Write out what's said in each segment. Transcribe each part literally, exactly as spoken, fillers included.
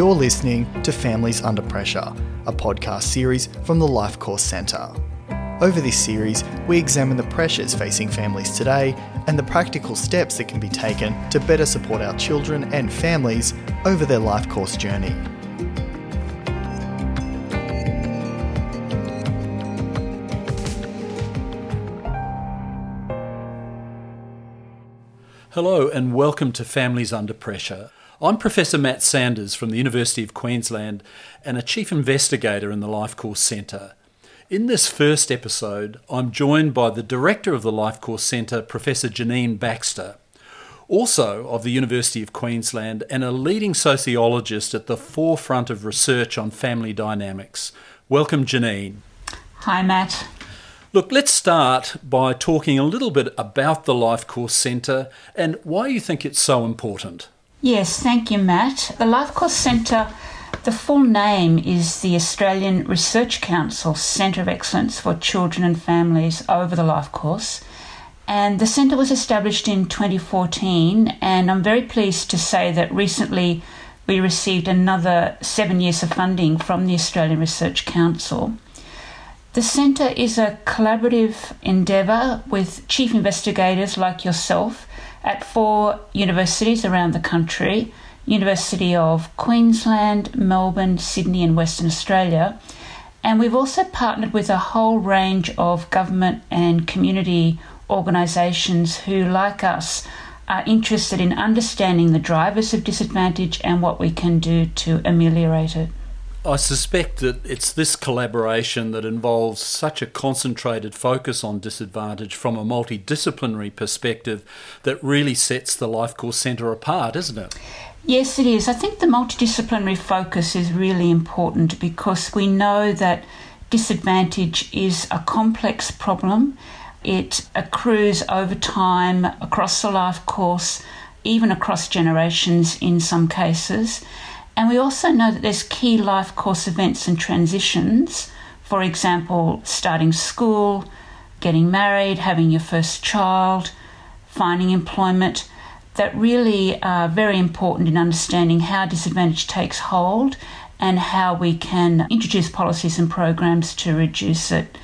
You're listening to Families Under Pressure, a podcast series from the Life Course Centre. Over this series, we examine the pressures facing families today and the practical steps that can be taken to better support our children and families over their life course journey. Hello and welcome to Families Under Pressure. I'm Professor Matt Sanders from the University of Queensland and a Chief Investigator in the Life Course Centre. In this first episode, I'm joined by the Director of the Life Course Centre, Professor Janine Baxter, also of the University of Queensland and a leading sociologist at the forefront of research on family dynamics. Welcome, Janine. Hi, Matt. Look, let's start by talking a little bit about the Life Course Centre and why you think it's so important. Yes, thank you, Matt. The Life Course Centre, the full name is the Australian Research Council Centre of Excellence for Children and Families over the Life Course. And the centre was established in twenty fourteen, and I'm very pleased to say that recently we received another seven years of funding from the Australian Research Council. The centre is a collaborative endeavour with chief investigators like yourself at four universities around the country, University of Queensland, Melbourne, Sydney and Western Australia. And we've also partnered with a whole range of government and community organisations who, like us, are interested in understanding the drivers of disadvantage and what we can do to ameliorate it. I suspect that it's this collaboration that involves such a concentrated focus on disadvantage from a multidisciplinary perspective that really sets the Life Course Centre apart, isn't it? Yes, it is. I think the multidisciplinary focus is really important because we know that disadvantage is a complex problem. It accrues over time across the life course, even across generations in some cases. And we also know that there's key life course events and transitions, for example, starting school, getting married, having your first child, finding employment, that really are very important in understanding how disadvantage takes hold and how we can introduce policies and programs to reduce it.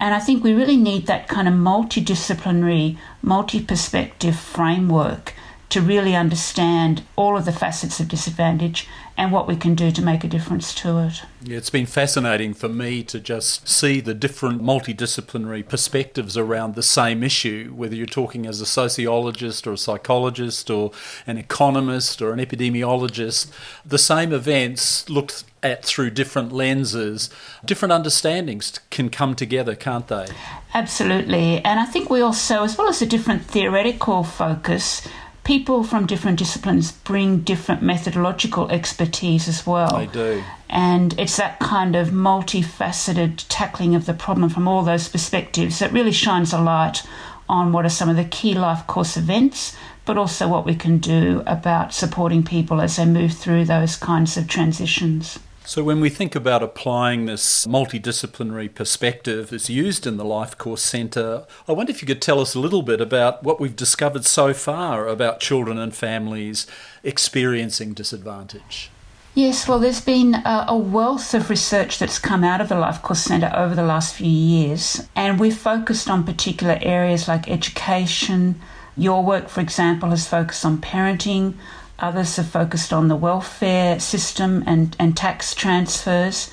And I think we really need that kind of multidisciplinary, multi-perspective framework to really understand all of the facets of disadvantage and what we can do to make a difference to it. Yeah, it's been fascinating for me to just see the different multidisciplinary perspectives around the same issue, whether you're talking as a sociologist or a psychologist or an economist or an epidemiologist. The same events looked at through different lenses, different understandings can come together, can't they? Absolutely. And I think we also, as well as a different theoretical focus, people from different disciplines bring different methodological expertise as well. They do. And it's that kind of multifaceted tackling of the problem from all those perspectives that really shines a light on what are some of the key life course events, but also what we can do about supporting people as they move through those kinds of transitions. So when we think about applying this multidisciplinary perspective that's used in the Life Course Centre, I wonder if you could tell us a little bit about what we've discovered so far about children and families experiencing disadvantage. Yes, well, there's been a wealth of research that's come out of the Life Course Centre over the last few years, and we've focused on particular areas like education. Your work, for example, has focused on parenting. Others have focused on the welfare system and, and tax transfers.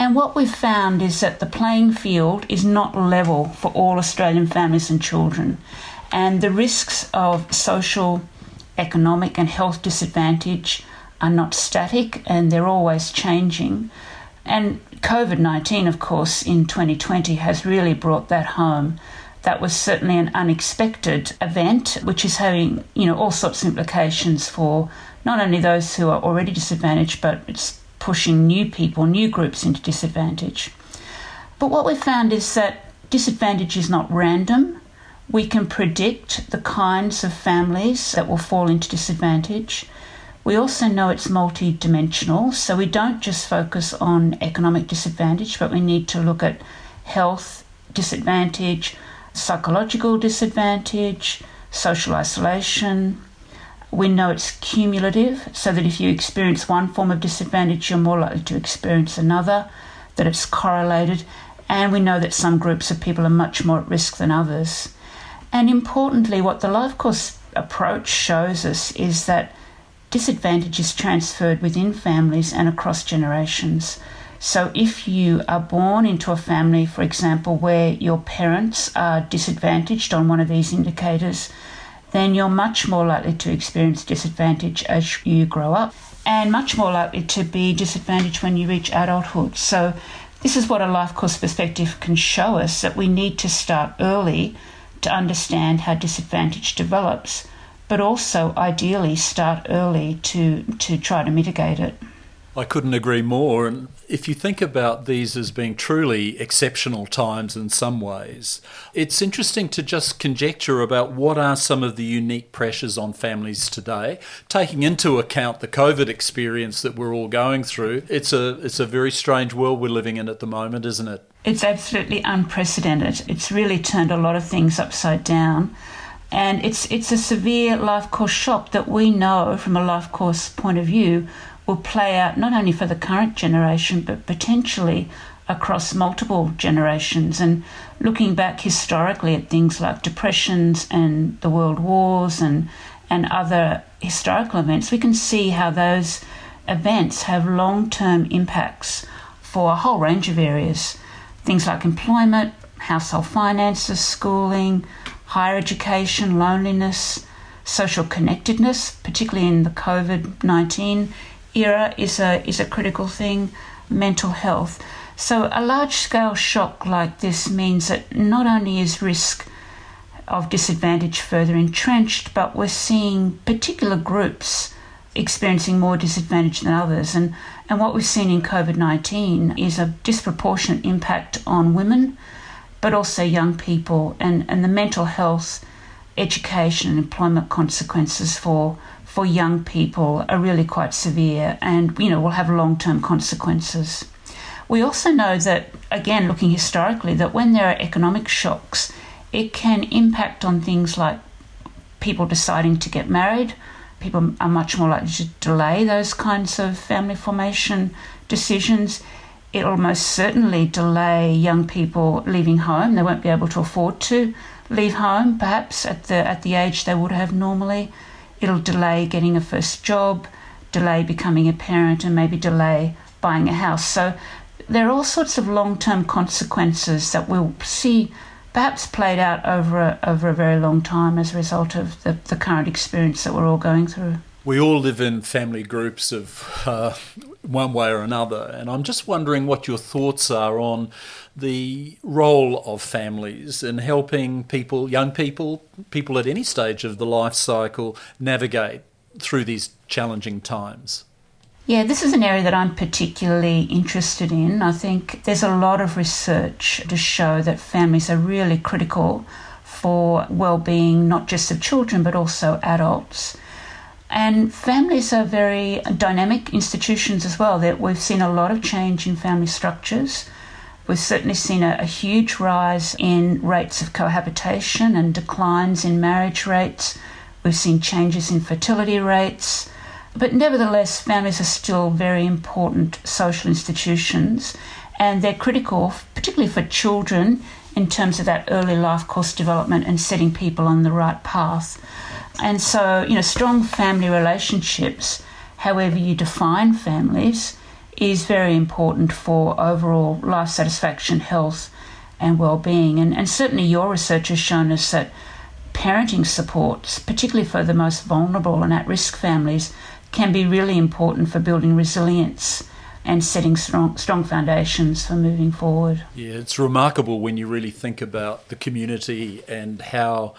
And what we've found is that the playing field is not level for all Australian families and children. And the risks of social, economic and health disadvantage are not static and they're always changing. And covid nineteen, of course, in twenty twenty has really brought that home. That was certainly an unexpected event, which is having, you know, all sorts of implications for not only those who are already disadvantaged, but it's pushing new people, new groups into disadvantage. But what we found is that disadvantage is not random. We can predict the kinds of families that will fall into disadvantage. We also know it's multidimensional, so we don't just focus on economic disadvantage, but we need to look at health disadvantage, psychological disadvantage, social isolation, We know it's cumulative, so that if you experience one form of disadvantage, you're more likely to experience another, that it's correlated, and we know that some groups of people are much more at risk than others. And importantly, what the life course approach shows us is that disadvantage is transferred within families and across generations. So if you are born into a family, for example, where your parents are disadvantaged on one of these indicators, then you're much more likely to experience disadvantage as you grow up, and much more likely to be disadvantaged when you reach adulthood. So this is what a life course perspective can show us, that we need to start early to understand how disadvantage develops, but also ideally start early to, to try to mitigate it. I couldn't agree more. And if you think about these as being truly exceptional times in some ways, it's interesting to just conjecture about what are some of the unique pressures on families today, taking into account the COVID experience that we're all going through. It's a it's a very strange world we're living in at the moment, isn't it? It's absolutely unprecedented. It's really turned a lot of things upside down. And it's it's a severe life course shock that we know from a life course point of view will play out not only for the current generation but potentially across multiple generations. And looking back historically at things like depressions and the world wars and and other historical events, we can see how those events have long-term impacts for a whole range of areas. Things like employment, household finances, schooling, higher education, loneliness, social connectedness, particularly in the COVID nineteen era, is a is a critical thing, mental health. So a large-scale shock like this means that not only is risk of disadvantage further entrenched, but we're seeing particular groups experiencing more disadvantage than others. And, and what we've seen in COVID nineteen is a disproportionate impact on women, but also young people, and, and the mental health, education and employment consequences for for young people are really quite severe, and you know will have long-term consequences. We also know that, again, looking historically, that when there are economic shocks, it can impact on things like people deciding to get married. People are much more likely to delay those kinds of family formation decisions. It'll most certainly delay young people leaving home. They won't be able to afford to leave home, perhaps at the at the age they would have normally. It'll delay getting a first job, delay becoming a parent, and maybe delay buying a house. So there are all sorts of long-term consequences that we'll see perhaps played out over a, over a very long time as a result of the, the current experience that we're all going through. We all live in family groups of uh, one way or another, and I'm just wondering what your thoughts are on the role of families in helping people, young people, people at any stage of the life cycle, navigate through these challenging times. Yeah, this is an area that I'm particularly interested in. I think there's a lot of research to show that families are really critical for well-being, not just of children, but also adults. And families are very dynamic institutions as well. That we've seen a lot of change in family structures. We've certainly seen a, a huge rise in rates of cohabitation and declines in marriage rates. We've seen changes in fertility rates. But nevertheless, families are still very important social institutions, and they're critical, particularly for children, in terms of that early life course development and setting people on the right path. And so, you know, strong family relationships, however you define families, is very important for overall life satisfaction, health and well-being. And, and certainly your research has shown us that parenting supports, particularly for the most vulnerable and at-risk families, can be really important for building resilience and setting strong strong foundations for moving forward. Yeah, it's remarkable when you really think about the community and how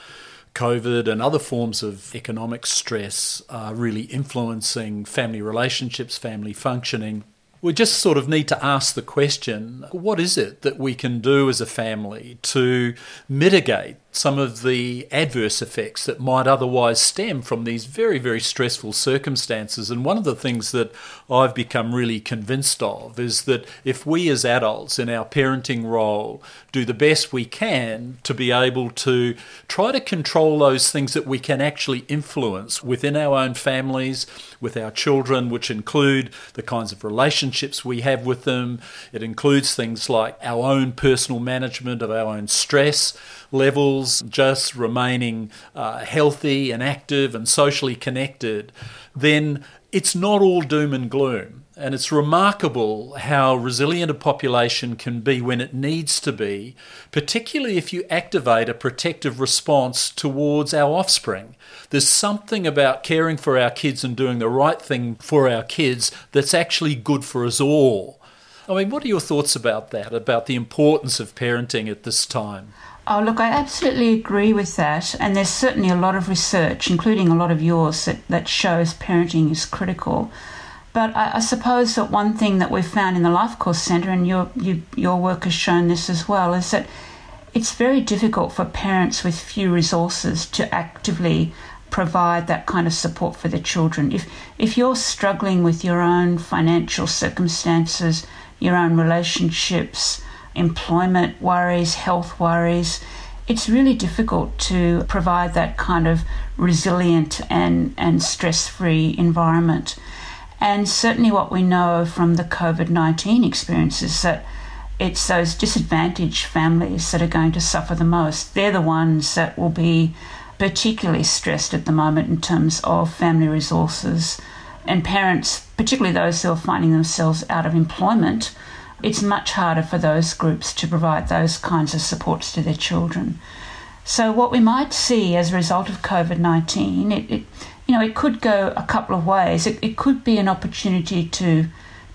COVID and other forms of economic stress are really influencing family relationships, family functioning. We just sort of need to ask the question, what is it that we can do as a family to mitigate some of the adverse effects that might otherwise stem from these very, very stressful circumstances. And one of the things that I've become really convinced of is that if we as adults in our parenting role do the best we can to be able to try to control those things that we can actually influence within our own families, with our children, which include the kinds of relationships we have with them. It includes things like our own personal management of our own stress levels, just remaining uh, healthy and active and socially connected, then it's not all doom and gloom. And it's remarkable how resilient a population can be when it needs to be, particularly if you activate a protective response towards our offspring. There's something about caring for our kids and doing the right thing for our kids that's actually good for us all. I mean, what are your thoughts about that, about the importance of parenting at this time? Oh, look, I absolutely agree with that. And there's certainly a lot of research, including a lot of yours, that, that shows parenting is critical. But I, I suppose that one thing that we've found in the Life Course Centre, and your, you, your work has shown this as well, is that it's very difficult for parents with few resources to actively provide that kind of support for their children. If, if you're struggling with your own financial circumstances, your own relationships, employment worries, health worries, it's really difficult to provide that kind of resilient and, and stress-free environment. And certainly what we know from the covid nineteen experience is that it's those disadvantaged families that are going to suffer the most. They're the ones that will be particularly stressed at the moment in terms of family resources. And parents, particularly those who are finding themselves out of employment, it's much harder for those groups to provide those kinds of supports to their children. So what we might see as a result of covid nineteen, it, it you know, it could go a couple of ways. It, it could be an opportunity to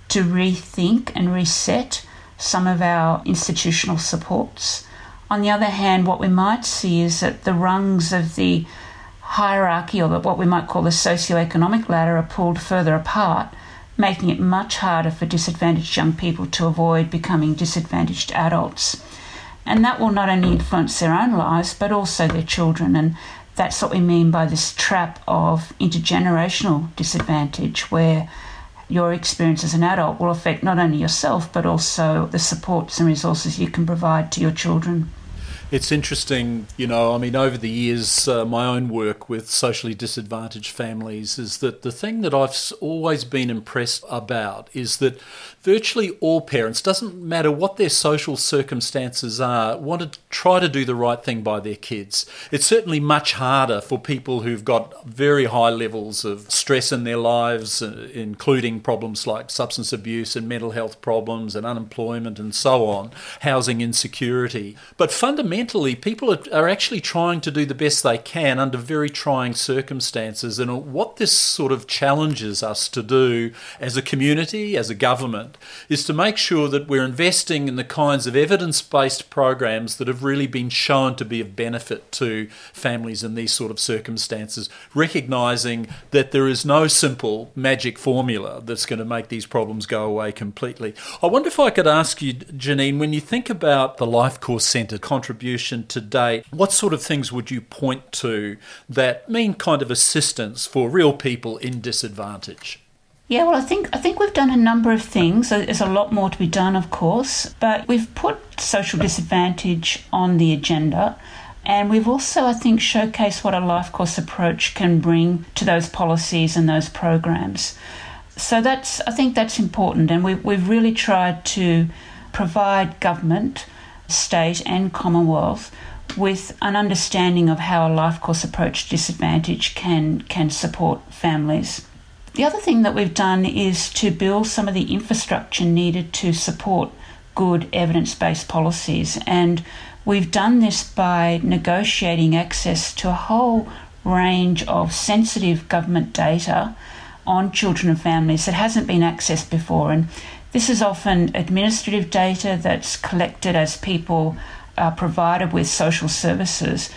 to rethink and reset some of our institutional supports. On the other hand, what we might see is that the rungs of the hierarchy, or what we might call the socioeconomic ladder, are pulled further apart, making it much harder for disadvantaged young people to avoid becoming disadvantaged adults. And that will not only influence their own lives, but also their children. And that's what we mean by this trap of intergenerational disadvantage, where your experience as an adult will affect not only yourself, but also the supports and resources you can provide to your children. It's interesting, you know, I mean, over the years, uh, my own work with socially disadvantaged families is that the thing that I've always been impressed about is that virtually all parents, doesn't matter what their social circumstances are, want to try to do the right thing by their kids. It's certainly much harder for people who've got very high levels of stress in their lives, including problems like substance abuse and mental health problems and unemployment and so on, housing insecurity. But fundamentally, Mentally, people are actually trying to do the best they can under very trying circumstances. And what this sort of challenges us to do as a community, as a government, is to make sure that we're investing in the kinds of evidence-based programs that have really been shown to be of benefit to families in these sort of circumstances, recognising that there is no simple magic formula that's going to make these problems go away completely. I wonder if I could ask you, Janine, when you think about the Life Course Centre contribution to date, what sort of things would you point to that mean kind of assistance for real people in disadvantage? Yeah, well, I think I think we've done a number of things. There's a lot more to be done, of course, but we've put social disadvantage on the agenda, and we've also, I think, showcased what a life course approach can bring to those policies and those programs. So that's I think that's important, and we've we've really tried to provide government, state and Commonwealth with an understanding of how a life course approach to disadvantage can can support families. The other thing that we've done is to build some of the infrastructure needed to support good evidence-based policies, and we've done this by negotiating access to a whole range of sensitive government data on children and families that hasn't been accessed before. And this is often administrative data that's collected as people are provided with social services.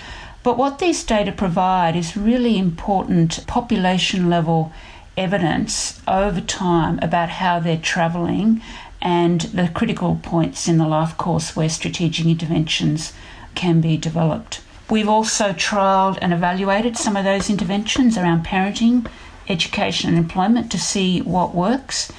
But what these data provide is really important population level evidence over time about how they're travelling and the critical points in the life course where strategic interventions can be developed. We've also trialled and evaluated some of those interventions around parenting, education and employment to see what works.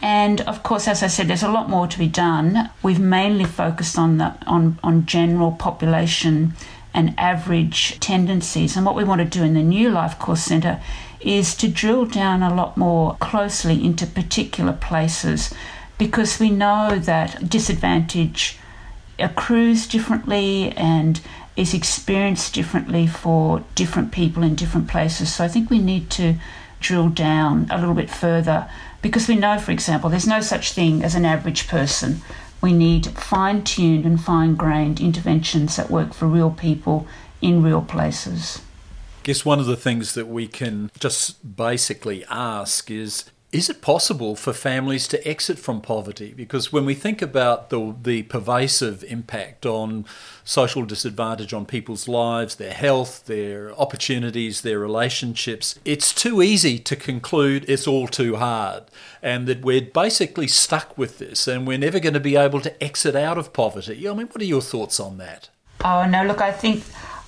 And of course, as I said, there's a lot more to be done. We've mainly focused on the on, on general population and average tendencies. And what we want to do in the new Life Course Centre is to drill down a lot more closely into particular places, because we know that disadvantage accrues differently and is experienced differently for different people in different places. So I think we need to drill down a little bit further, because we know, for example, there's no such thing as an average person. We need fine-tuned and fine-grained interventions that work for real people in real places. I guess one of the things that we can just basically ask is, is it possible for families to exit from poverty? Because when we think about the the pervasive impact on social disadvantage on people's lives, their health, their opportunities, their relationships, it's too easy to conclude it's all too hard and that we're basically stuck with this and we're never going to be able to exit out of poverty. I mean, what are your thoughts on that? Oh, no, look, I think,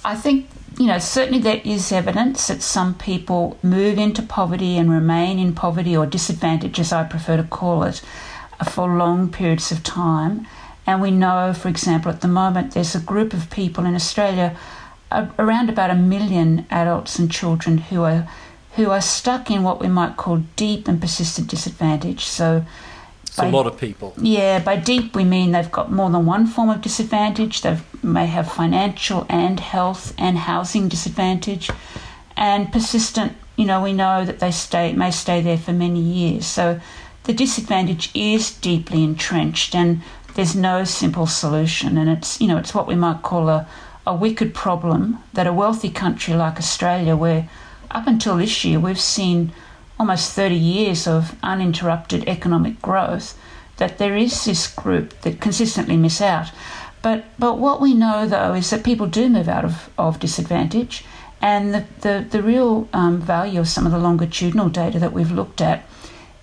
I think... You know, certainly there is evidence that some people move into poverty and remain in poverty or disadvantage, as I prefer to call it, for long periods of time. And we know, for example, at the moment there's a group of people in Australia, uh, around about a million adults and children who are who are stuck in what we might call deep and persistent disadvantage. So it's by, a lot of people. Yeah, by deep we mean they've got more than one form of disadvantage. They may have financial and health and housing disadvantage. And persistent, you know, we know that they stay may stay there for many years. So the disadvantage is deeply entrenched and there's no simple solution. And it's, you know, it's what we might call a, a wicked problem that a wealthy country like Australia, where up until this year we've seen almost thirty years of uninterrupted economic growth, that there is this group that consistently miss out. But but what we know, though, is that people do move out of, of disadvantage, and the, the, the real um, value of some of the longitudinal data that we've looked at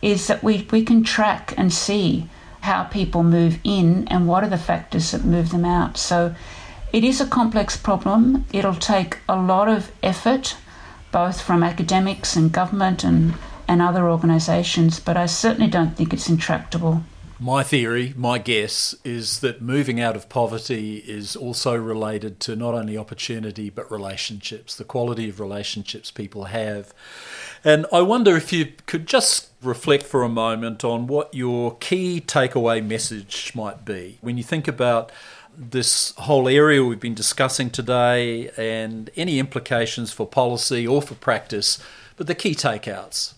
is that we, we can track and see how people move in and what are the factors that move them out. So it is a complex problem. It'll take a lot of effort, both from academics and government and, and other organisations, but I certainly don't think it's intractable. My theory, my guess, is that moving out of poverty is also related to not only opportunity but relationships, the quality of relationships people have. And I wonder if you could just reflect for a moment on what your key takeaway message might be. When you think about this whole area we've been discussing today and any implications for policy or for practice, but the key takeouts.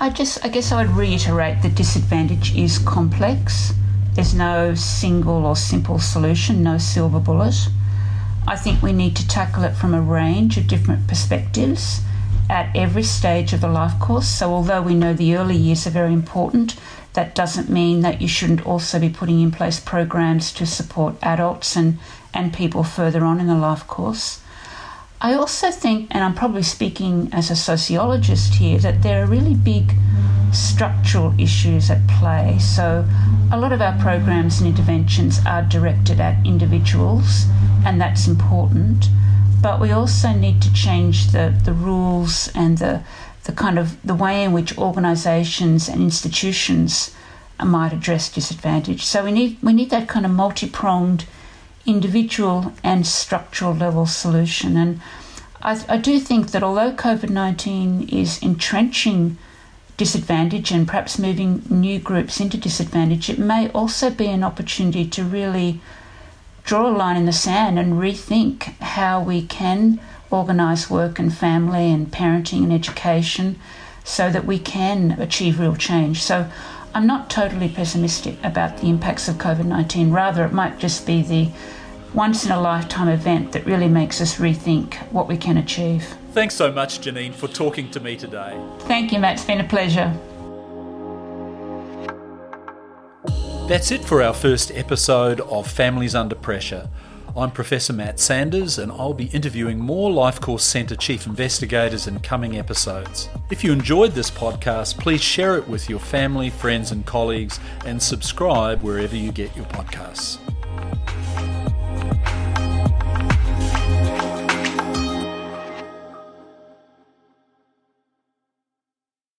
I just, I guess I would reiterate that disadvantage is complex. There's no single or simple solution, no silver bullet. I think we need to tackle it from a range of different perspectives at every stage of the life course. So although we know the early years are very important, that doesn't mean that you shouldn't also be putting in place programs to support adults and, and people further on in the life course. I also think, and I'm probably speaking as a sociologist here, that there are really big structural issues at play. So a lot of our programs and interventions are directed at individuals, and that's important. But we also need to change the, the rules and the the kind of the way in which organisations and institutions might address disadvantage. So we need we need that kind of multi-pronged individual and structural level solution. And I, I do think that although COVID nineteen is entrenching disadvantage and perhaps moving new groups into disadvantage, it may also be an opportunity to really draw a line in the sand and rethink how we can organise work and family and parenting and education so that we can achieve real change. So I'm not totally pessimistic about the impacts of COVID nineteen. Rather, it might just be the once-in-a-lifetime event that really makes us rethink what we can achieve. Thanks so much, Janine, for talking to me today. Thank you, Matt. It's been a pleasure. That's it for our first episode of Families Under Pressure. I'm Professor Matt Sanders, and I'll be interviewing more Life Course Centre chief investigators in coming episodes. If you enjoyed this podcast, please share it with your family, friends and colleagues, and subscribe wherever you get your podcasts.